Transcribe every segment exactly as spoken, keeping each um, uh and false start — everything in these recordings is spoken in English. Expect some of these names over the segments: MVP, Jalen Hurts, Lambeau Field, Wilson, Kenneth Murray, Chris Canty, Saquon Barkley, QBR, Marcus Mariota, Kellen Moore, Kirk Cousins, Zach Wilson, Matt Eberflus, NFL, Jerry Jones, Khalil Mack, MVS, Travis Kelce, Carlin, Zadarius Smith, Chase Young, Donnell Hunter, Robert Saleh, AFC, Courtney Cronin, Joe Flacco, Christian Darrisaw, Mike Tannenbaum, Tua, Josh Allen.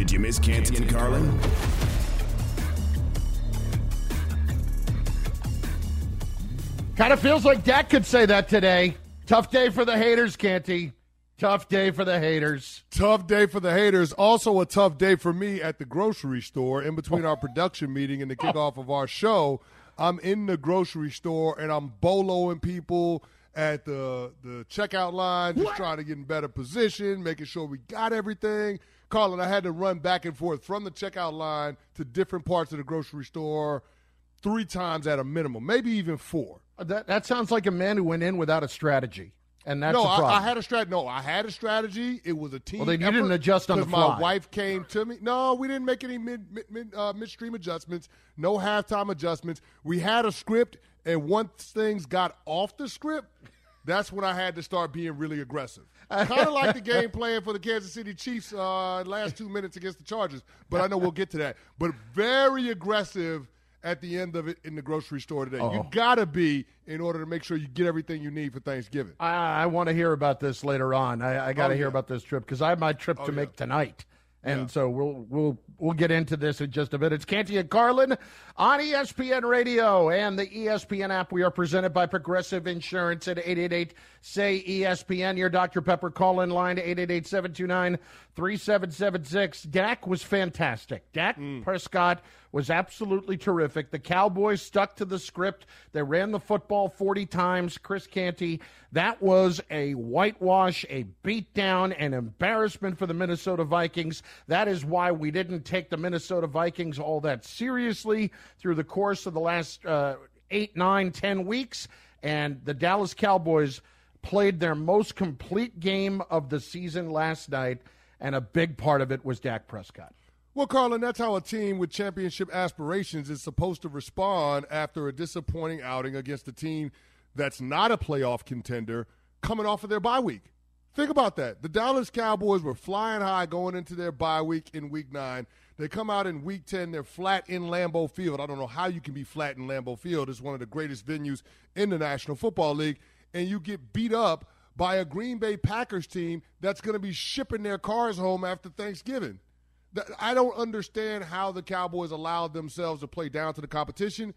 Did you miss Canty and Carlin? Kind of feels like Dak could say that today. Tough day for the haters, Canty. Tough day for the haters. Tough day for the haters. Also a tough day for me at the grocery store. In between our production meeting and the kickoff of our show, I'm in the grocery store and I'm boloing people at the the checkout line, just what? trying to get in better position, making sure we got everything. Carlin, I had to run back and forth from the checkout line to different parts of the grocery store three times at a minimum, maybe even four. That that sounds like a man who went in without a strategy, and that's no, a problem. I, I had a strat- no, I had a strategy. It was a team. Well, then you didn't adjust on the fly. My wife came to me. No, we didn't make any mid, mid, mid, uh, midstream adjustments, no halftime adjustments. We had a script, and once things got off the script, that's when I had to start being really aggressive. Kind of like the game plan for the Kansas City Chiefs uh, last two minutes against the Chargers, but I know we'll get to that. But very aggressive at the end of it in the grocery store today. Uh-oh. You got to be in order to make sure you get everything you need for Thanksgiving. I, I want to hear about this later on. I, I got to oh, yeah. hear about this trip because I have my trip oh, to yeah. make tonight. And yeah. so we'll we'll we'll get into this in just a bit. It's Canty and Carlin on E S P N Radio and the E S P N app. We are presented by Progressive Insurance at eight eight eight, S A Y, E S P N. Your Doctor Pepper call in line to eight eight eight, seven two nine, three seven seven six. Dak was fantastic. Dak mm. Prescott was absolutely terrific. The Cowboys stuck to the script. They ran the football forty times. Chris Canty, that was a whitewash, a beatdown, an embarrassment for the Minnesota Vikings. That is why we didn't take the Minnesota Vikings all that seriously through the course of the last uh, eight, nine, ten weeks. And the Dallas Cowboys played their most complete game of the season last night, and a big part of it was Dak Prescott. Well, Carlin, that's how a team with championship aspirations is supposed to respond after a disappointing outing against a team that's not a playoff contender coming off of their bye week. Think about that. The Dallas Cowboys were flying high going into their bye week in week nine. They come out in week ten. They're flat in Lambeau Field. I don't know how you can be flat in Lambeau Field. It's one of the greatest venues in the National Football League, and you get beat up by a Green Bay Packers team that's going to be shipping their cars home after Thanksgiving. I don't understand how the Cowboys allowed themselves to play down to the competition,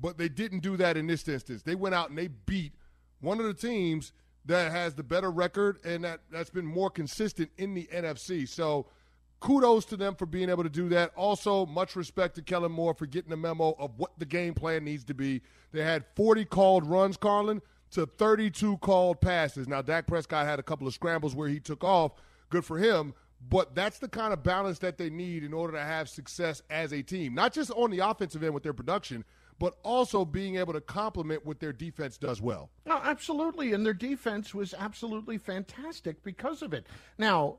but they didn't do that in this instance. They went out and they beat one of the teams that has the better record and that, that's been more consistent in the N F C. So kudos to them for being able to do that. Also, much respect to Kellen Moore for getting the memo of what the game plan needs to be. They had forty called runs, Carlin, to thirty-two called passes. Now, Dak Prescott had a couple of scrambles where he took off. Good for him. But that's the kind of balance that they need in order to have success as a team, not just on the offensive end with their production, but also being able to complement what their defense does well. No, absolutely, and their defense was absolutely fantastic because of it. Now,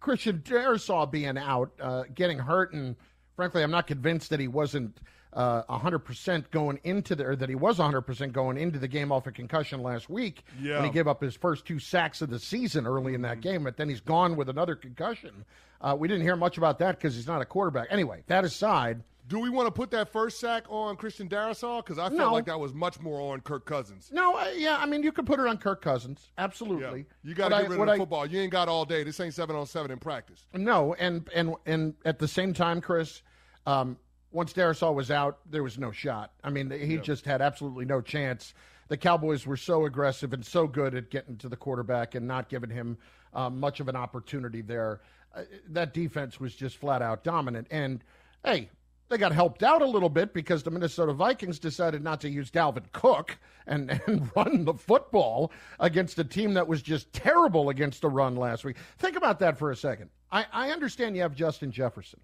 Christian Darrisaw being out, uh, getting hurt, and frankly, I'm not convinced that he wasn't uh, one hundred percent going into the, or that he was one hundred percent going into the game off a concussion last week yeah. when he gave up his first two sacks of the season early in that game, but then he's gone with another concussion. Uh, we didn't hear much about that because he's not a quarterback. Anyway, that aside. Do we want to put that first sack on Christian Darrisaw? Because I felt no. like that was much more on Kirk Cousins. No, uh, yeah, I mean, you could put it on Kirk Cousins. Absolutely. Yeah. You got to get I, rid of the I, football. You ain't got all day. This ain't seven on seven in practice. No, and and, and at the same time, Chris, um, once Darrisaw was out, there was no shot. I mean, he yeah. just had absolutely no chance. The Cowboys were so aggressive and so good at getting to the quarterback and not giving him uh, much of an opportunity there. Uh, that defense was just flat-out dominant. And, hey, they got helped out a little bit because the Minnesota Vikings decided not to use Dalvin Cook and, and run the football against a team that was just terrible against the run last week. Think about that for a second. I, I understand you have Justin Jefferson,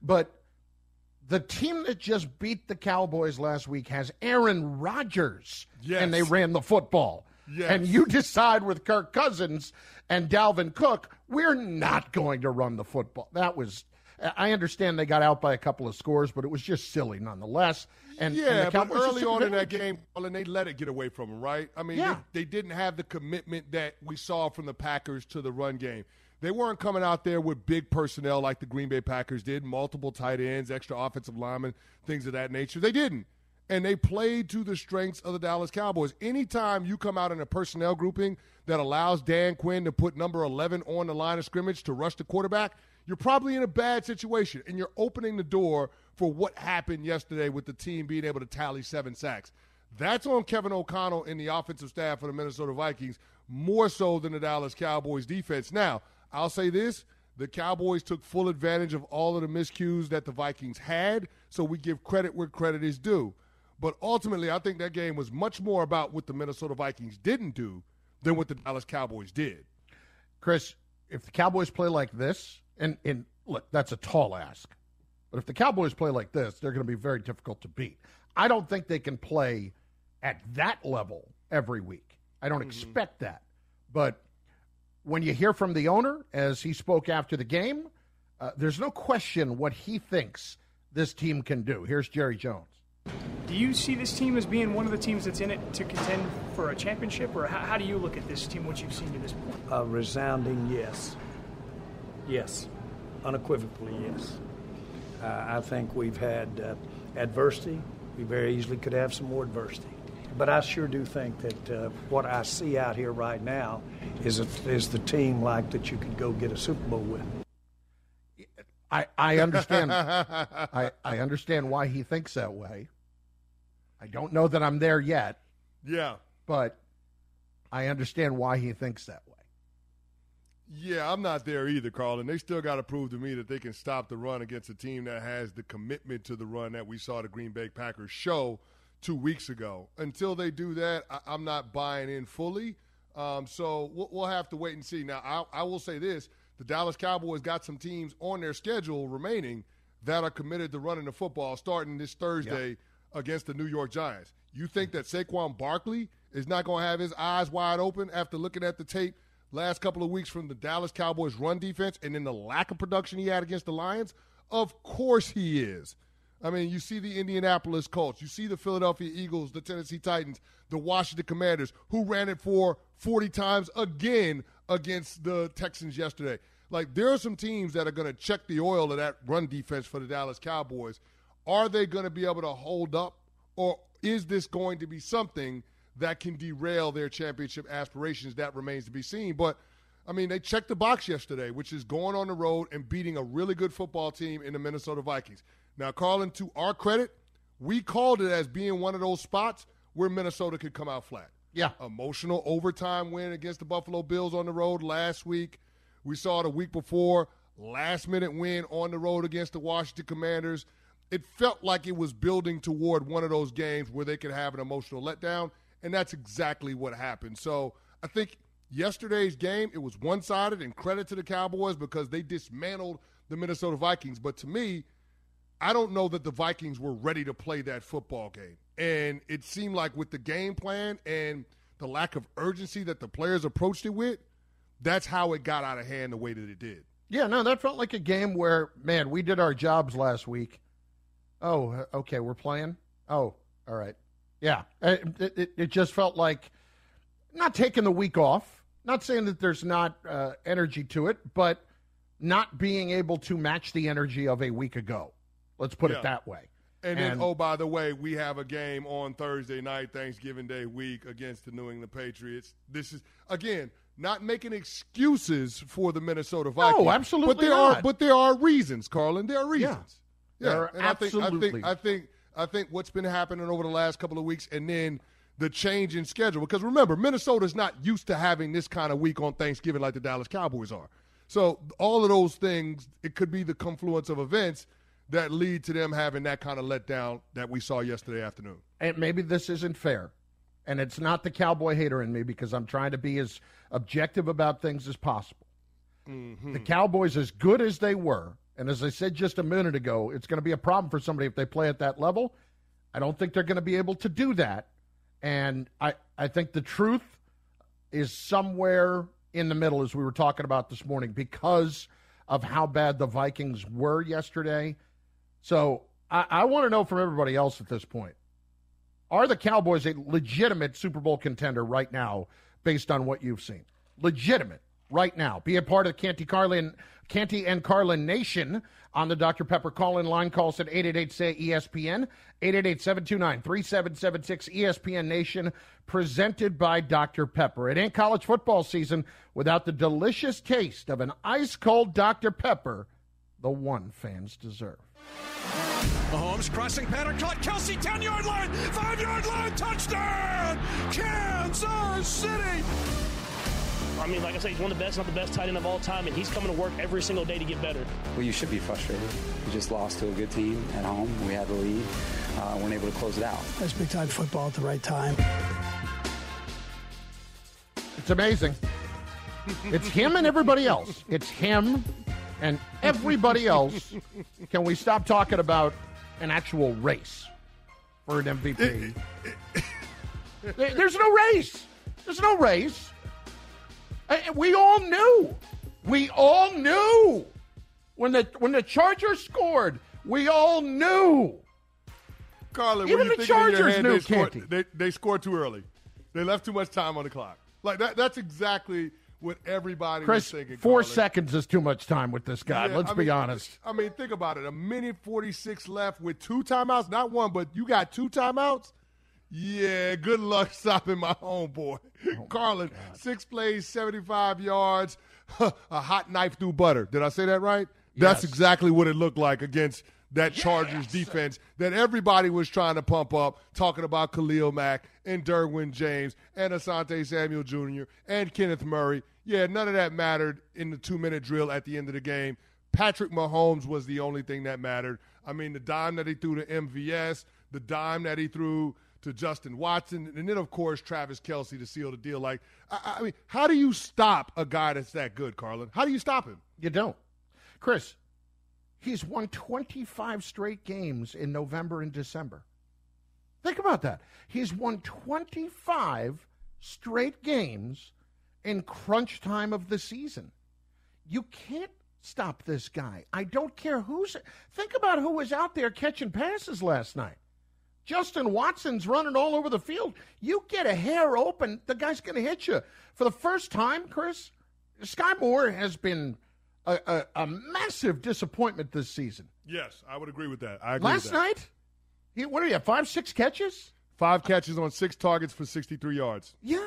but the team that just beat the Cowboys last week has Aaron Rodgers, yes. and they ran the football. Yes. And you decide with Kirk Cousins and Dalvin Cook, we're not going to run the football. That was I understand they got out by a couple of scores, but it was just silly nonetheless. And, yeah, and the Cowboys, but early on in that game, and they let it get away from them, right? I mean, yeah. they, they didn't have the commitment that we saw from the Packers to the run game. They weren't coming out there with big personnel like the Green Bay Packers did, multiple tight ends, extra offensive linemen, things of that nature. They didn't. And they played to the strengths of the Dallas Cowboys. Anytime you come out in a personnel grouping that allows Dan Quinn to put number eleven on the line of scrimmage to rush the quarterback, you're probably in a bad situation, and you're opening the door for what happened yesterday with the team being able to tally seven sacks. That's on Kevin O'Connell and the offensive staff of the Minnesota Vikings, more so than the Dallas Cowboys defense. Now, I'll say this. The Cowboys took full advantage of all of the miscues that the Vikings had, so we give credit where credit is due. But ultimately, I think that game was much more about what the Minnesota Vikings didn't do than what the Dallas Cowboys did. Chris, if the Cowboys play like this, and, and look, that's a tall ask, but if the Cowboys play like this, they're going to be very difficult to beat. I don't think they can play at that level every week. I don't mm-hmm. expect that, but when you hear from the owner, as he spoke after the game, uh, there's no question what he thinks this team can do. Here's Jerry Jones. Do you see this team as being one of the teams that's in it to contend for a championship, or how, how do you look at this team, what you've seen to this point? A resounding yes. Yes. Unequivocally yes. Uh, I think we've had uh, adversity. We very easily could have some more adversity. But I sure do think that uh, what I see out here right now is a, is the team like that you could go get a Super Bowl with. I I understand. I, I understand why he thinks that way. I don't know that I'm there yet. Yeah. But I understand why he thinks that way. Yeah, I'm not there either, Carlin. They still got to prove to me that they can stop the run against a team that has the commitment to the run that we saw the Green Bay Packers show two weeks ago. Until they do that, I, I'm not buying in fully. Um, so we'll, we'll have to wait and see. Now, I, I will say this. The Dallas Cowboys got some teams on their schedule remaining that are committed to running the football starting this Thursday yep. against the New York Giants. You think that Saquon Barkley is not going to have his eyes wide open after looking at the tape last couple of weeks from the Dallas Cowboys run defense and then the lack of production he had against the Lions? Of course he is. I mean, you see the Indianapolis Colts. You see the Philadelphia Eagles, the Tennessee Titans, the Washington Commanders, who ran it for forty times again against the Texans yesterday. Like, there are some teams that are going to check the oil of that run defense for the Dallas Cowboys. Are they going to be able to hold up, or is this going to be something that can derail their championship aspirations? That remains to be seen. But, I mean, they checked the box yesterday, which is going on the road and beating a really good football team in the Minnesota Vikings. Now, Carlin, to our credit, we called it as being one of those spots where Minnesota could come out flat. Yeah. Emotional overtime win against the Buffalo Bills on the road last week. We saw it a week before, last-minute win on the road against the Washington Commanders. It felt like it was building toward one of those games where they could have an emotional letdown, and that's exactly what happened. So I think yesterday's game, it was one-sided, and credit to the Cowboys because they dismantled the Minnesota Vikings. But to me, I don't know that the Vikings were ready to play that football game. And it seemed like with the game plan and the lack of urgency that the players approached it with, that's how it got out of hand the way that it did. Yeah, no, that felt like a game where, man, we did our jobs last week. Oh, okay, we're playing? Oh, all right. Yeah, it, it, it just felt like not taking the week off, not saying that there's not uh, energy to it, but not being able to match the energy of a week ago. Let's put yeah. it that way. And, and then, oh, by the way, we have a game on Thursday night, Thanksgiving Day week against the New England Patriots. This is, again, not making excuses for the Minnesota Vikings. No, absolutely but there not. Are, but there are reasons, Carlin. There are reasons. Yeah, yeah. There are and absolutely. I think, I, think, I, think, I think what's been happening over the last couple of weeks and then the change in schedule. Because, remember, Minnesota's not used to having this kind of week on Thanksgiving like the Dallas Cowboys are. So all of those things, it could be the confluence of events that lead to them having that kind of letdown that we saw yesterday afternoon. And maybe this isn't fair, and it's not the cowboy hater in me because I'm trying to be as objective about things as possible. Mm-hmm. The Cowboys, as good as they were, and as I said just a minute ago, it's going to be a problem for somebody if they play at that level. I don't think they're going to be able to do that, and I, I think the truth is somewhere in the middle, as we were talking about this morning, because of how bad the Vikings were yesterday. So I, I want to know from everybody else at this point, are the Cowboys a legitimate Super Bowl contender right now based on what you've seen? Legitimate right now. Be a part of Canty, Carlin, Canty and Carlin Nation on the Doctor Pepper call-in line. Call us at eight eight eight say E S P N, eight eight eight seven two nine three seven seven six, E S P N Nation, presented by Doctor Pepper. It ain't college football season without the delicious taste of an ice-cold Doctor Pepper the one fans deserve. Mahomes crossing pattern, caught Kelce, ten-yard line, five-yard line, touchdown, Kansas City! I mean, like I said, he's one of the best, not the best tight end of all time, and he's coming to work every single day to get better. Well, you should be frustrated. We just lost to a good team at home. We had the lead. Uh, weren't able to close it out. That's big-time football at the right time. It's amazing. It's him and everybody else. It's him and everybody else. Can we stop talking about an actual race for an M V P? There's no race. There's no race. We all knew. We all knew. When the when the Chargers scored, we all knew. Carlin, even the Chargers knew, Canty. They, they scored too early. They left too much time on the clock. Like that. That's exactly what everybody Chris, was thinking. Four Carlin. seconds is too much time with this guy. Yeah, Let's I mean, be honest. I mean, think about it. A minute forty-six left with two timeouts. Not one, but you got two timeouts? Yeah, good luck stopping my homeboy. Oh, Carlin, my six plays, seventy-five yards, a hot knife through butter. Did I say that right? Yes. That's exactly what it looked like against that yes. Chargers defense that everybody was trying to pump up, talking about Khalil Mack and Derwin James and Asante Samuel Junior and Kenneth Murray. Yeah, none of that mattered in the two-minute drill at the end of the game. Patrick Mahomes was the only thing that mattered. I mean, the dime that he threw to M V S, the dime that he threw to Justin Watson, and then, of course, Travis Kelce to seal the deal. Like, I, I mean, how do you stop a guy that's that good, Carlin? How do you stop him? You don't. Chris, he's won twenty-five straight games in November and December. Think about that. He's won twenty-five straight games in crunch time of the season. You can't stop this guy. I don't care who's – think about who was out there catching passes last night. Justin Watson's running all over the field. You get a hair open, the guy's going to hit you. For the first time, Chris, Sky Moore has been a, a, a massive disappointment this season. Yes, I would agree with that. I agree Last with that. night, he, what are you, five, six catches? Five catches on six targets for sixty-three yards. Yeah,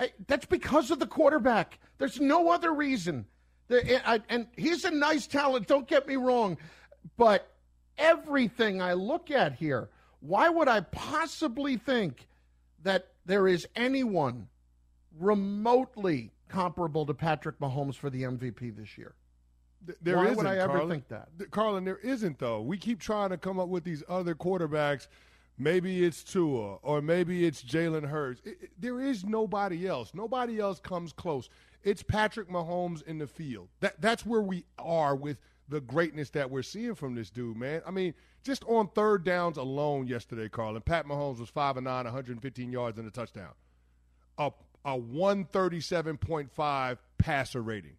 I, that's because of the quarterback. There's no other reason. The, I, and he's a nice talent, don't get me wrong, but everything I look at here, why would I possibly think that there is anyone remotely comparable to Patrick Mahomes for the M V P this year? There why isn't, would I ever Carlin. think that? Carlin, there isn't, though. We keep trying to come up with these other quarterbacks. Maybe it's Tua or maybe it's Jalen Hurts. It, it, there is nobody else. Nobody else comes close. It's Patrick Mahomes in the field. That, that's where we are with the greatness that we're seeing from this dude, man. I mean, just on third downs alone yesterday, Carlin, Pat Mahomes was five and nine, one hundred fifteen yards and a touchdown. A, a one thirty-seven point five passer rating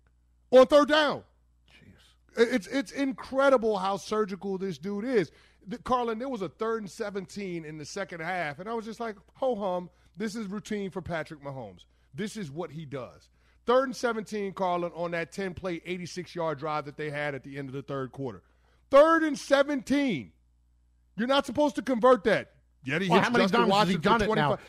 on third down. Jeez. It's, it's incredible how surgical this dude is. The, Carlin, there was a third and seventeen in the second half, and I was just like, ho-hum, this is routine for Patrick Mahomes. This is what he does. Third and seventeen, Carlin, on that ten-play, eighty-six-yard drive that they had at the end of the third quarter. Third and seventeen. You're not supposed to convert that. Yet he well, hits Justin Watson for twenty-five.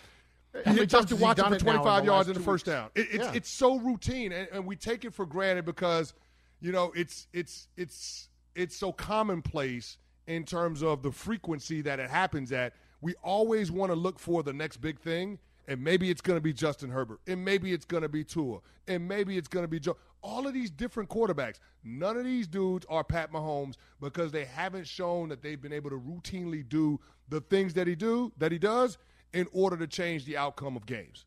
He hit Justin Watson for twenty-five yards in the first down. It, it's yeah. it's so routine, and, and we take it for granted because, you know, it's it's it's it's so commonplace in terms of the frequency that it happens at. We always want to look for the next big thing. And maybe it's going to be Justin Herbert. And maybe it's going to be Tua. And maybe it's going to be Joe. All of these different quarterbacks. None of these dudes are Pat Mahomes because they haven't shown that they've been able to routinely do the things that he do that he does in order to change the outcome of games.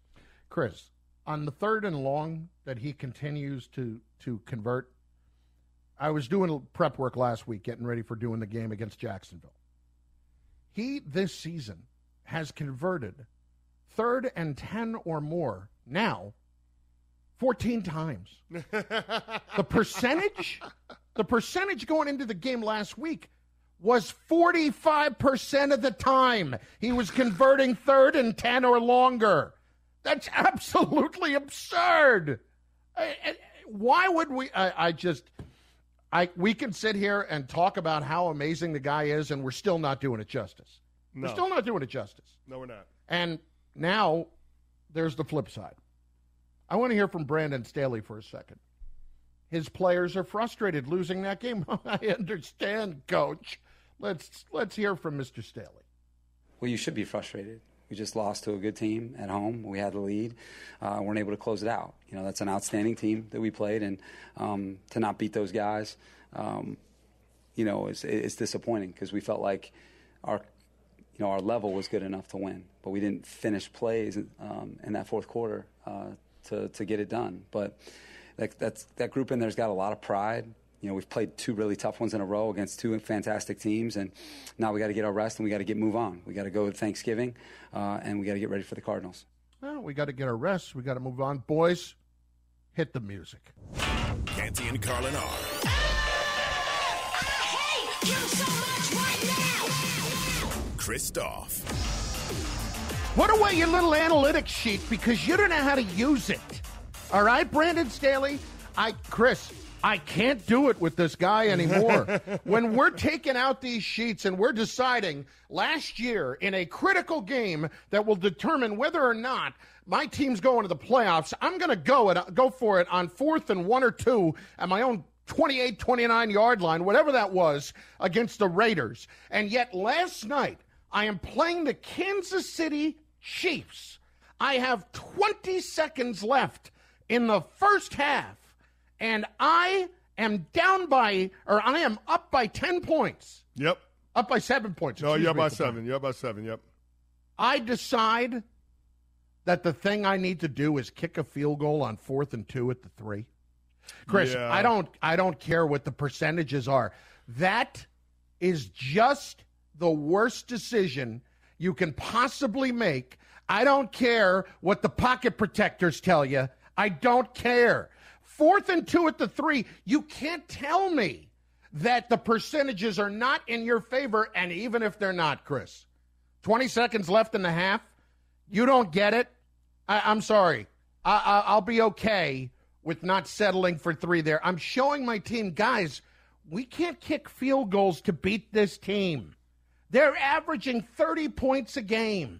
Chris, on the third and long that he continues to to convert, I was doing prep work last week, getting ready for doing the game against Jacksonville. He this season has converted third and ten or more now fourteen times. The percentage, the percentage going into the game last week was forty-five percent of the time he was converting third and ten or longer. That's absolutely absurd. I, I, why would we, I, I just, I we can sit here and talk about how amazing the guy is, and we're still not doing it justice. No. We're still not doing it justice. No, we're not. And now, there's the flip side. I want to hear from Brandon Staley for a second. his players are frustrated losing that game. I understand, Coach. Let's let's hear from Mister Staley. Well, you should be frustrated. We just lost to a good team at home. We had the lead. Uh, weren't able to close it out. You know, that's an outstanding team that we played, and um, to not beat those guys, um, you know, it's, it's disappointing because we felt like our, you know, our level was good enough to win, but we didn't finish plays um, in that fourth quarter uh, to to get it done. But that that's, that group in there's got a lot of pride. You know, we've played two really tough ones in a row against two fantastic teams, and now we got to get our rest and we got to get move on. We got to go to Thanksgiving, uh, and we got to get ready for the Cardinals. Well, we got to get our rest. We got to move on. Boys, hit the music. Canty and Carlin are. I hate you so much right now. Christoph. Put away your little analytics sheet because you don't know how to use it. All right, Brandon Staley. I, Chris. I can't do it with this guy anymore. When we're taking out these sheets and we're deciding last year in a critical game that will determine whether or not my team's going to the playoffs, I'm going to go and go for it on fourth and one or two at my own twenty-eight, twenty-nine-yard line, whatever that was, against the Raiders. And yet last night I am playing the Kansas City Chiefs. I have twenty seconds left in the first half. And I am down by, or I am up by ten points. Yep. Up by seven points. No, you're by seven. You're by seven, yep. I decide that the thing I need to do is kick a field goal on fourth and two at the three. Chris, yeah. I don't, I don't care what the percentages are. That is just the worst decision you can possibly make. I don't care what the pocket protectors tell you. I don't care. Fourth and two at the three, you can't tell me that the percentages are not in your favor, and even if they're not, Chris, twenty seconds left in the half, you don't get it. I, I'm sorry. I, I, I'll be okay with not settling for three there. I'm showing my team, guys, we can't kick field goals to beat this team. They're averaging thirty points a game.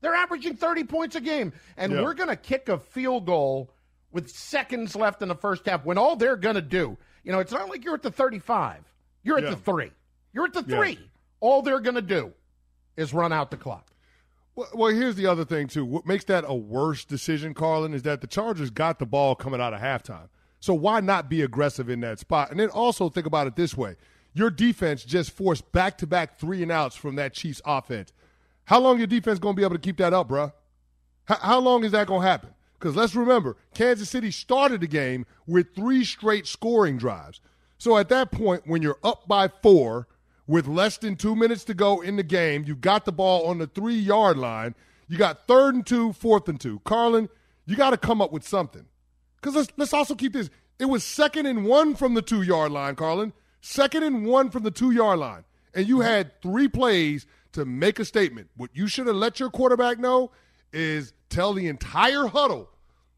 They're averaging thirty points a game, and yeah. we're going to kick a field goal with seconds left in the first half, when all they're going to do, you know, it's not like you're at the thirty-five. You're at yeah. the three. You're at the three. Yeah. All they're going to do is run out the clock. Well, well, here's the other thing, too. What makes that a worse decision, Carlin, is that the Chargers got the ball coming out of halftime. So why not be aggressive in that spot? And then also think about it this way. Your defense just forced back-to-back three and outs from that Chiefs offense. How long your defense going to be able to keep that up, bro? How, how long is that going to happen? Because let's remember, Kansas City started the game with three straight scoring drives. So at that point, when you're up by four with less than two minutes to go in the game, you got the ball on the three-yard line. You got third and two, fourth and two. Carlin, you got to come up with something. Because let's, let's also keep this. It was second and one from the two-yard line, Carlin. Second and one from the two-yard line. And you had three plays to make a statement. What you should have let your quarterback know is tell the entire huddle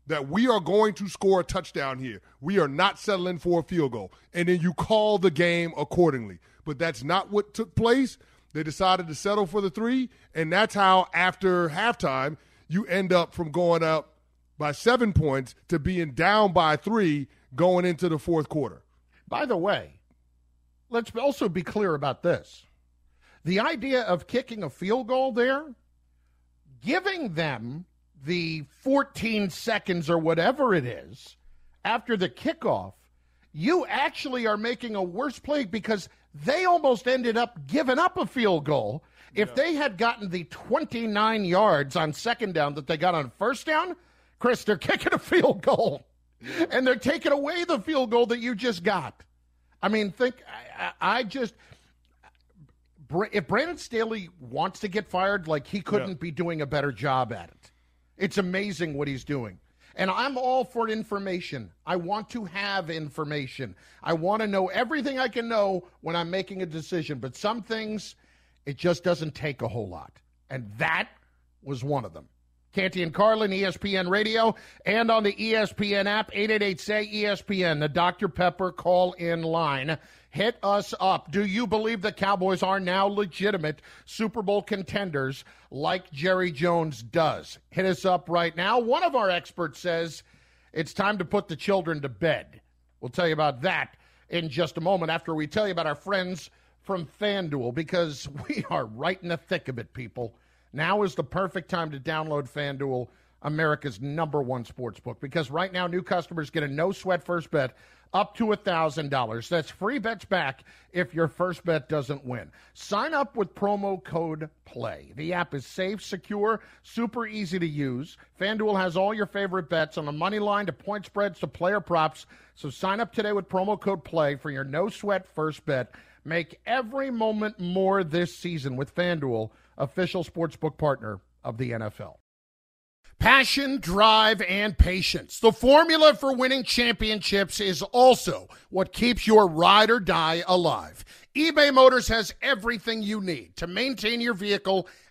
that we are going to score a touchdown here. We are not settling for a field goal. And then you call the game accordingly. But that's not what took place. They decided to settle for the three, and that's how after halftime you end up from going up by seven points to being down by three going into the fourth quarter. By the way, let's also be clear about this. The idea of kicking a field goal there, giving them the fourteen seconds or whatever it is after the kickoff, you actually are making a worse play because they almost ended up giving up a field goal. If yeah. they had gotten the twenty-nine yards on second down that they got on first down, Chris, they're kicking a field goal, and they're taking away the field goal that you just got. I mean, think I, I just – if Brandon Staley wants to get fired, like he couldn't yeah. be doing a better job at it. It's amazing what he's doing. And I'm all for information. I want to have information. I want to know everything I can know when I'm making a decision. But some things, it just doesn't take a whole lot. And that was one of them. Canty and Carlin, E S P N Radio, and on the E S P N app, eight eight eight, S A Y, E S P N, the Doctor Pepper call-in line. Hit us up. Do you believe the Cowboys are now legitimate Super Bowl contenders like Jerry Jones does? Hit us up right now. One of our experts says it's time to put the children to bed. We'll tell you about that in just a moment after we tell you about our friends from FanDuel, because we are right in the thick of it, people. Now is the perfect time to download FanDuel, America's number one sportsbook, because right now new customers get a no-sweat first bet up to one thousand dollars. That's free bets back if your first bet doesn't win. Sign up with promo code PLAY. The app is safe, secure, super easy to use. FanDuel has all your favorite bets on the money line to point spreads to player props. So sign up today with promo code PLAY for your no-sweat first bet. Make every moment more this season with FanDuel, official sportsbook partner of the N F L. Passion, drive, and patience. The formula for winning championships is also what keeps your ride or die alive. eBay Motors has everything you need to maintain your vehicle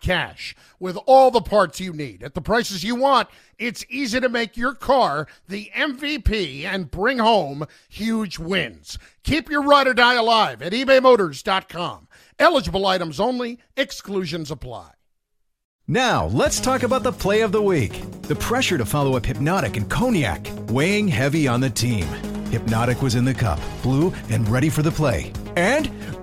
cash. With all the parts you need at the prices you want, it's easy to make your car the M V P and bring home huge wins. Keep your ride or die alive at ebay motors dot com. Eligible items only. Exclusions apply. Now, let's talk about the play of the week. The pressure to follow up Hypnotic and Cognac weighing heavy on the team. Hypnotic was in the cup, blue, and ready for the play. And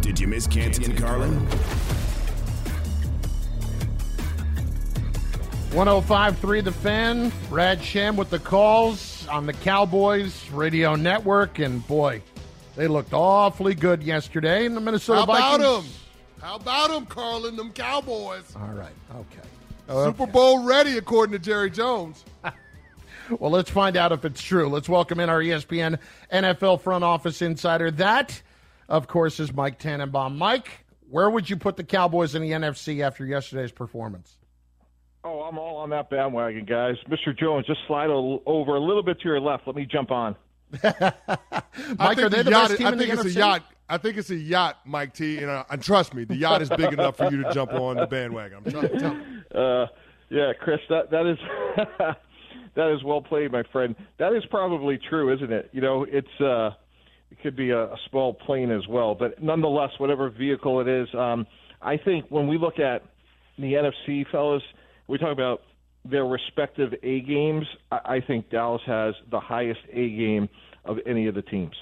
Did you miss Canty and Carlin? one oh five point three The Fan. Brad Sham with the calls on the Cowboys Radio Network. And boy, they looked awfully good yesterday in the Minnesota How Vikings. How about them? How about them, Carlin? Them Cowboys. All right. Okay. okay. Super Bowl ready, according to Jerry Jones. Well, let's find out if it's true. Let's welcome in our E S P N N F L front office insider. That, of course, is Mike Tannenbaum. Mike, where would you put the Cowboys in the N F C after yesterday's performance? Oh, I'm all on that bandwagon, guys. Mister Jones, just slide a, over a little bit to your left. Let me jump on. Mike, are they the yacht, best team I in think the it's N F C? A yacht. I think it's a yacht, Mike T. And, uh, and trust me, the yacht is big enough for you to jump on the bandwagon. I'm trying to tell you. Uh, yeah, Chris, that that is that is well played, my friend. That is probably true, isn't it? You know, it's uh, it could be a, a small plane as well, but nonetheless, whatever vehicle it is, um, I think when we look at the N F C, fellas, we talk about their respective A games. I, I think Dallas has the highest A game of any of the teams.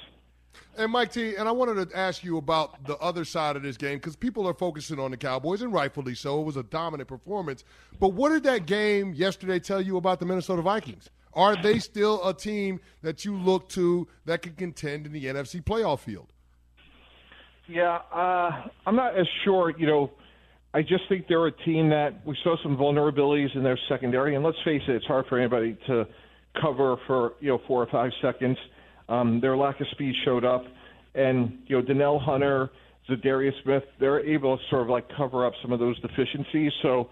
And, Mike T., and I wanted to ask you about the other side of this game, because people are focusing on the Cowboys, and rightfully so. It was a dominant performance. But what did that game yesterday tell you about the Minnesota Vikings? Are they still a team that you look to that can contend in the N F C playoff field? Yeah, uh, I'm not as sure. You know, I just think they're a team that we saw some vulnerabilities in their secondary. And let's face it, it's hard for anybody to cover for, you know, four or five seconds. Um, their lack of speed showed up, and, you know, Donnell Hunter, Zadarius Smith, they're able to sort of like cover up some of those deficiencies. So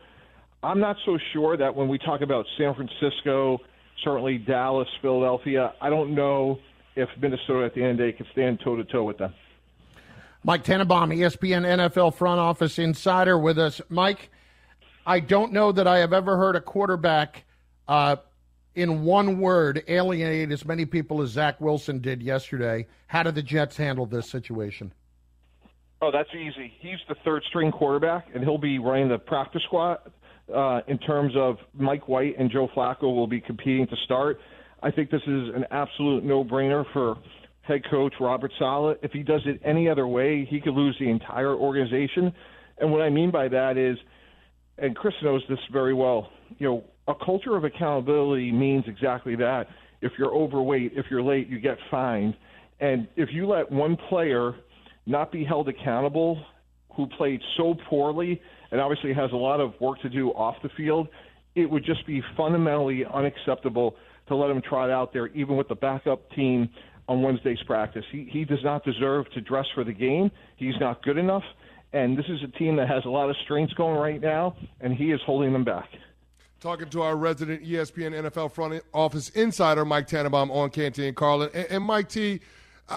I'm not so sure that when we talk about San Francisco, certainly Dallas, Philadelphia, I don't know if Minnesota at the end of the day can stand toe-to-toe with them. Mike Tannenbaum, E S P N N F L front office insider with us. Mike, I don't know that I have ever heard a quarterback uh, in one word alienate as many people as Zach Wilson did yesterday. How did the Jets handle this situation? Oh, that's easy. He's the third-string quarterback, and he'll be running the practice squad uh, in terms of Mike White and Joe Flacco will be competing to start. I think this is an absolute no-brainer for head coach Robert Saleh. If he does it any other way, he could lose the entire organization. And what I mean by that is, and Chris knows this very well, you know, a culture of accountability means exactly that. If you're overweight, if you're late, you get fined. And if you let one player – not be held accountable, who played so poorly and obviously has a lot of work to do off the field, it would just be fundamentally unacceptable to let him trot out there, even with the backup team on Wednesday's practice. He he does not deserve to dress for the game. He's not good enough. And this is a team that has a lot of strengths going right now, and he is holding them back. Talking to our resident E S P N N F L front office insider, Mike Tannenbaum, on Canty and Carlin. And, and Mike T.,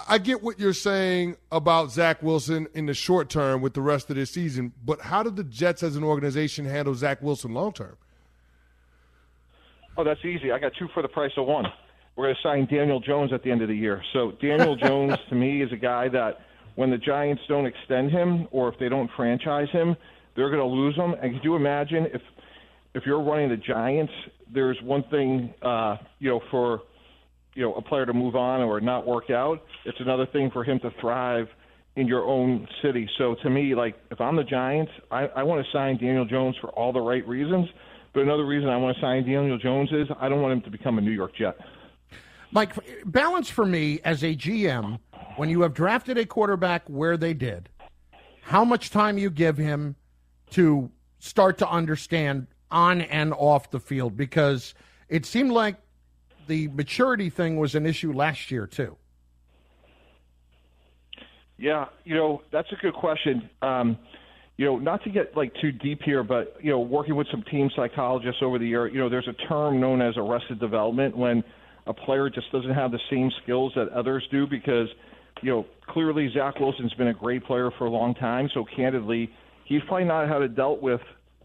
I get what you're saying about Zach Wilson in the short term with the rest of this season, but how did the Jets as an organization handle Zach Wilson long term? Oh, that's easy. I got two for the price of one. We're going to sign Daniel Jones at the end of the year. So Daniel Jones, to me, is a guy that when the Giants don't extend him or if they don't franchise him, they're going to lose him. And could you imagine if if you're running the Giants, there's one thing, uh, you know, for – you know, a player to move on or not work out. It's another thing for him to thrive in your own city. So to me, like, if I'm the Giants, I, I want to sign Daniel Jones for all the right reasons. But another reason I want to sign Daniel Jones is I don't want him to become a New York Jet. Mike, balance for me as a G M, when you have drafted a quarterback where they did, how much time you give him to start to understand on and off the field? Because it seemed like the maturity thing was an issue last year, too. Yeah, you know, that's a good question. Um, you know, not to get, like, too deep here, but, you know, working with some team psychologists over the year, you know, there's a term known as arrested development when a player just doesn't have the same skills that others do because, you know, clearly Zach Wilson's been a great player for a long time, so candidly, he's probably not how to dealt with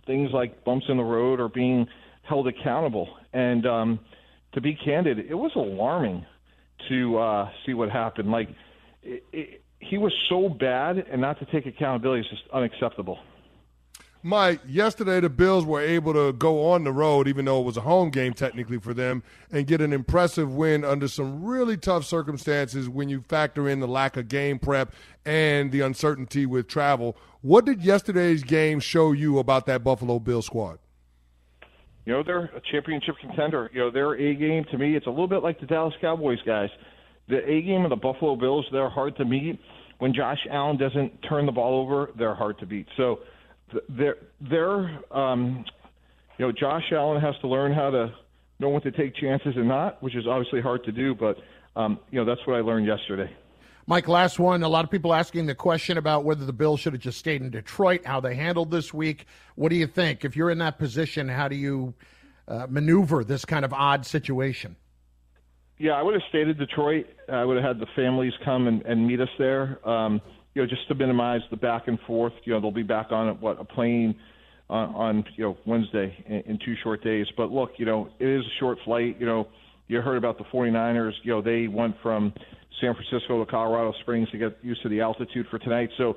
things like bumps in the road or being held accountable. And, um to be candid, it was alarming to uh, see what happened. Like, it, it, he was so bad, and not to take accountability is just unacceptable. Mike, yesterday the Bills were able to go on the road, even though it was a home game technically for them, and get an impressive win under some really tough circumstances when you factor in the lack of game prep and the uncertainty with travel. What did yesterday's game show you about that Buffalo Bills squad? You know, they're a championship contender. You know, their A game, to me, it's a little bit like the Dallas Cowboys guys. The A game of the Buffalo Bills, they're hard to beat. When Josh Allen doesn't turn the ball over, they're hard to beat. So, they're, they're um, you know, Josh Allen has to learn how to know when to take chances and not, which is obviously hard to do. But, um, you know, that's what I learned yesterday. Mike, last one. A lot of people asking the question about whether the Bills should have just stayed in Detroit, how they handled this week. What do you think? If you're in that position, how do you uh, maneuver this kind of odd situation? Yeah, I would have stayed in Detroit. I would have had the families come and, and meet us there, um, you know, just to minimize the back and forth. You know, they'll be back on, what, a plane on, on you know, Wednesday in, in two short days. But, look, you know, it is a short flight. You know, you heard about the 49ers. You know, they went from – San Francisco to Colorado Springs to get used to the altitude for tonight. So,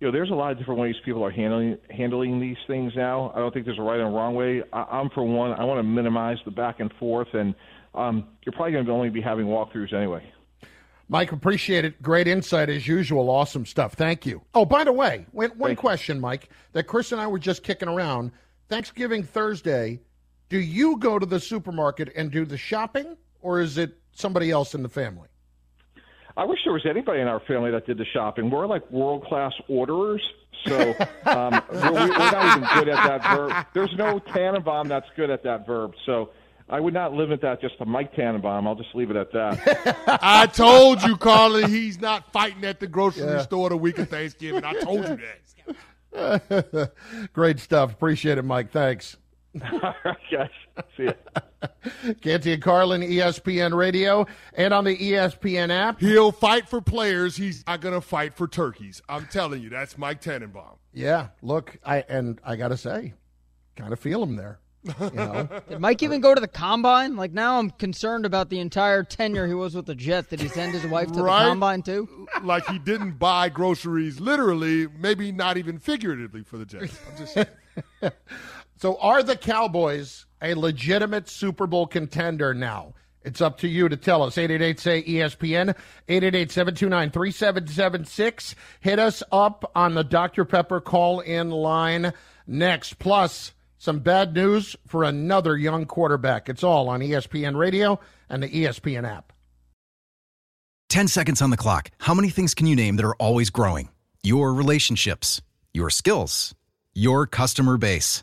you know, there's a lot of different ways people are handling handling these things now. I don't think there's a right and wrong way. I, I'm, for one, I want to minimize the back and forth, and um, you're probably going to only be having walkthroughs anyway. Mike, appreciate it. Great insight as usual. Awesome stuff. Thank you. Oh, by the way, one Thank question, Mike, that Chris and I were just kicking around. Thanksgiving Thursday, do you go to the supermarket and do the shopping, or is it somebody else in the family? I wish there was anybody in our family that did the shopping. We're like world-class orderers, so um, we're, we're not even good at that verb. There's no Tannenbaum that's good at that verb. So I would not limit that just to Mike Tannenbaum. I'll just leave it at that. I told you, Carlin, he's not fighting at the grocery yeah. store the week of Thanksgiving. I told you that. Great stuff. Appreciate it, Mike. Thanks. All right, guys. See ya. Canty and Carlin, E S P N Radio, and on the E S P N app. He'll fight for players. He's not going to fight for turkeys. I'm telling you, that's Mike Tannenbaum. Yeah, look, I and I got to say, kind of feel him there. You know? Did Mike even go to the combine? Like, now I'm concerned about the entire tenure he was with the Jets. Did he send his wife to right? the combine too? Like, he didn't buy groceries literally, maybe not even figuratively for the Jets. I'm just saying. So are the Cowboys a legitimate Super Bowl contender now? It's up to you to tell us. eight eight eight, S A Y, E S P N, eight eight eight, seven two nine, three seven seven six. Hit us up on the Doctor Pepper call-in line next. Plus, some bad news for another young quarterback. It's all on E S P N Radio and the E S P N app. Ten seconds on the clock. How many things can you name that are always growing? Your relationships, your skills, your customer base.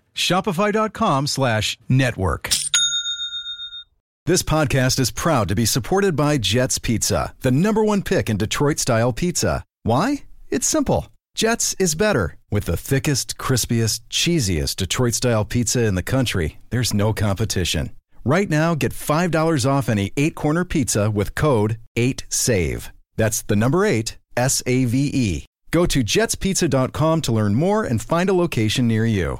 Shopify.com slash network. This podcast is proud to be supported by Jets Pizza, the number one pick in Detroit-style pizza. Why? It's simple. Jets is better. With the thickest, crispiest, cheesiest Detroit-style pizza in the country, there's no competition. Right now, get five dollars off any eight-corner pizza with code eight save. That's the number eight, S A V E. Go to jets pizza dot com to learn more and find a location near you.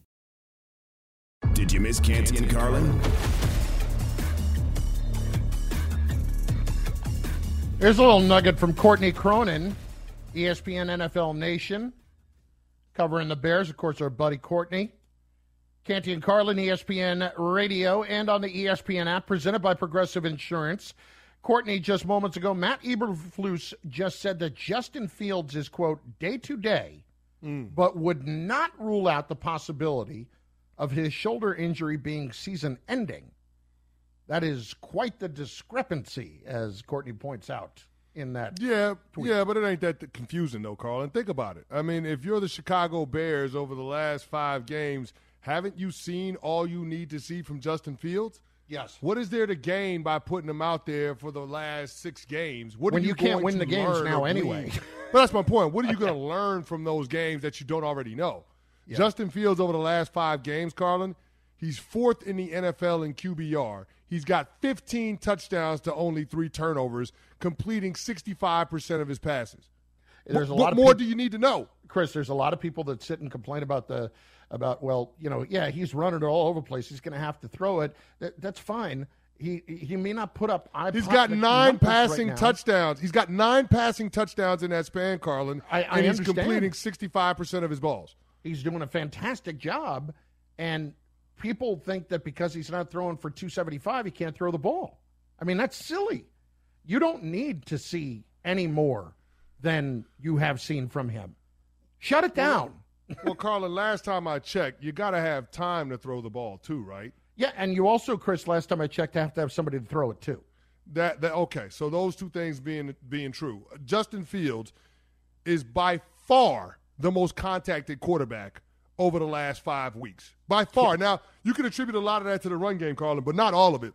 Did you miss Canty and Carlin? Here's a little nugget from Courtney Cronin, E S P N N F L Nation, covering the Bears. Of course, our buddy Courtney. Canty and Carlin, E S P N Radio, and on the E S P N app, presented by Progressive Insurance. Courtney, just moments ago, Matt Eberflus just said that Justin Fields is, quote, day-to-day, mm. but would not rule out the possibility of his shoulder injury being season-ending. That is quite the discrepancy, as Courtney points out in that yeah, tweet. Yeah, but it ain't that confusing, though, Carlin. Think about it. I mean, if you're the Chicago Bears over the last five games, haven't you seen all you need to see from Justin Fields? Yes. What is there to gain by putting him out there for the last six games? What when are you, you can't win the games now anyway. But that's my point. What are you okay. going to learn from those games that you don't already know? Yep. Justin Fields over the last five games, Carlin, he's fourth in the N F L in Q B R. He's got fifteen touchdowns to only three turnovers, completing sixty-five percent of his passes. There's a what lot of more people, do you need to know? Chris, there's a lot of people that sit and complain about, the, about well, you know, yeah, he's running all over the place. He's going to have to throw it. That, that's fine. He he may not put up – He's got nine passing right touchdowns. He's got nine passing touchdowns in that span, Carlin, I, I and he's understand. completing sixty-five percent of his balls. He's doing a fantastic job, and people think that because he's not throwing for two seventy-five, he can't throw the ball. I mean, that's silly. You don't need to see any more than you have seen from him. Shut it down. Well, well Carlin, last time I checked, you got to have time to throw the ball too, right? Yeah, and you also, Chris, last time I checked, have to have somebody to throw it to. That, that okay, so those two things being being true. Justin Fields is by far the most contacted quarterback over the last five weeks. By far. Now, you can attribute a lot of that to the run game, Carlin, but not all of it.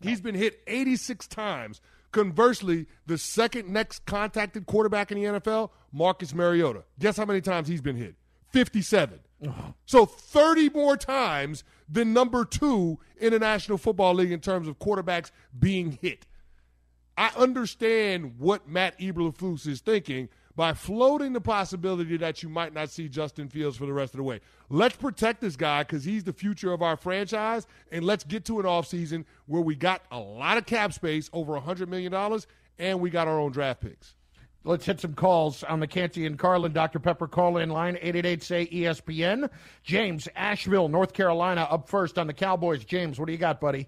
He's been hit eighty-six times. Conversely, the second next contacted quarterback in the N F L, Marcus Mariota. Guess how many times he's been hit? fifty-seven. Uh-huh. So thirty more times than number two in the National Football League in terms of quarterbacks being hit. I understand what Matt Eberflus is thinking by floating the possibility that you might not see Justin Fields for the rest of the way. Let's protect this guy because he's the future of our franchise, and let's get to an offseason where we got a lot of cap space, over one hundred million dollars, and we got our own draft picks. Let's hit some calls on the Canty and Carlin Doctor Pepper call-in line, eight eight eight say E S P N. James, Asheville, North Carolina, up first on the Cowboys. James, what do you got, buddy?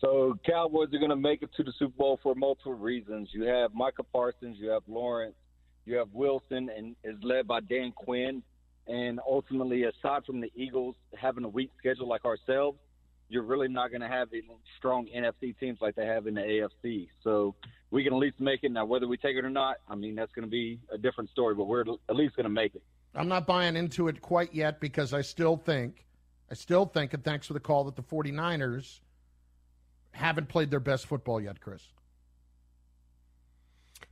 So Cowboys are going to make it to the Super Bowl for multiple reasons. You have Micah Parsons, you have Lawrence, you have Wilson, and is led by Dan Quinn. And ultimately, aside from the Eagles having a weak schedule like ourselves, you're really not going to have any strong N F C teams like they have in the A F C. So we can at least make it. Now, whether we take it or not, I mean, that's going to be a different story, but we're at least going to make it. I'm not buying into it quite yet because I still think, I still think, and thanks for the call, that the 49ers haven't played their best football yet, Chris.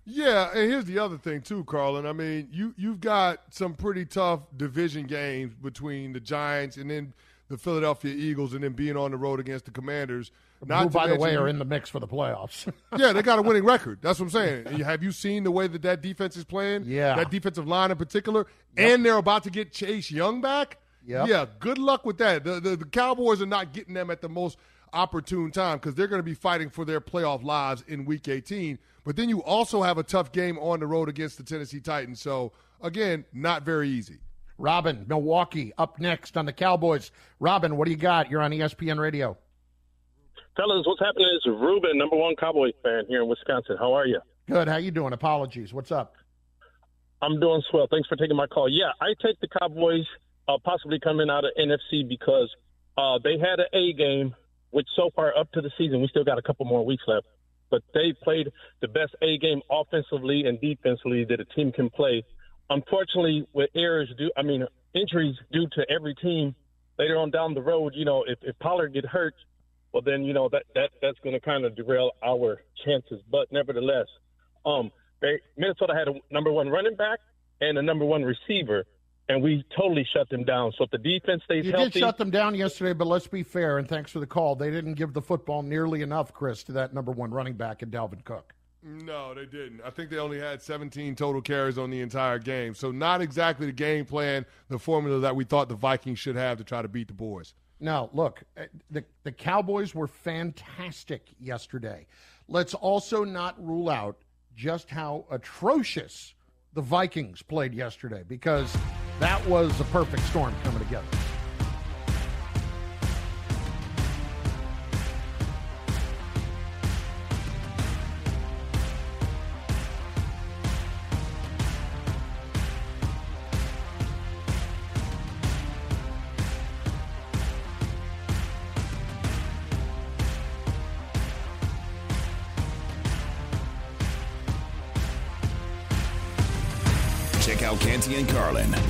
Yeah, and here's the other thing too, Carlin. I mean, you, you've got some pretty tough division games between the Giants and then – the Philadelphia Eagles, and then being on the road against the Commanders. Not who, by the way, are in the mix for the playoffs. Yeah, they got a winning record. That's what I'm saying. Have you seen the way that that defense is playing? Yeah. That defensive line in particular? Yep. And they're about to get Chase Young back? Yep. Yeah, good luck with that. The, the, the Cowboys are not getting them at the most opportune time because they're going to be fighting for their playoff lives in Week eighteen. But then you also have a tough game on the road against the Tennessee Titans. So, again, not very easy. Robin, Milwaukee, up next on the Cowboys. Robin, what do you got? You're on E S P N Radio. Fellas, what's happening is Ruben, number one Cowboys fan here in Wisconsin. How are you? Good. How you doing? Apologies. What's up? I'm doing swell. Thanks for taking my call. Yeah, I take the Cowboys uh, possibly coming out of N F C because uh, they had an A game, which so far up to the season, we still got a couple more weeks left. But they played the best A game offensively and defensively that a team can play. Unfortunately, with errors due, I mean, injuries due to every team later on down the road, you know, if, if Pollard get hurt, well, then, you know, that, that that's going to kind of derail our chances. But nevertheless, um, they, Minnesota had a number one running back and a number one receiver, and we totally shut them down. So if the defense stays you healthy. You did shut them down yesterday, but let's be fair, and thanks for the call. They didn't give the football nearly enough, Chris, to that number one running back in Dalvin Cook. No, they didn't. I think they only had seventeen total carries on the entire game. So not exactly the game plan, the formula that we thought the Vikings should have to try to beat the boys. Now, look, the, the Cowboys were fantastic yesterday. Let's also not rule out just how atrocious the Vikings played yesterday because that was a perfect storm coming together. Check out Canty and Carlin,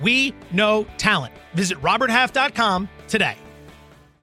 we know talent. Visit robert half dot com today.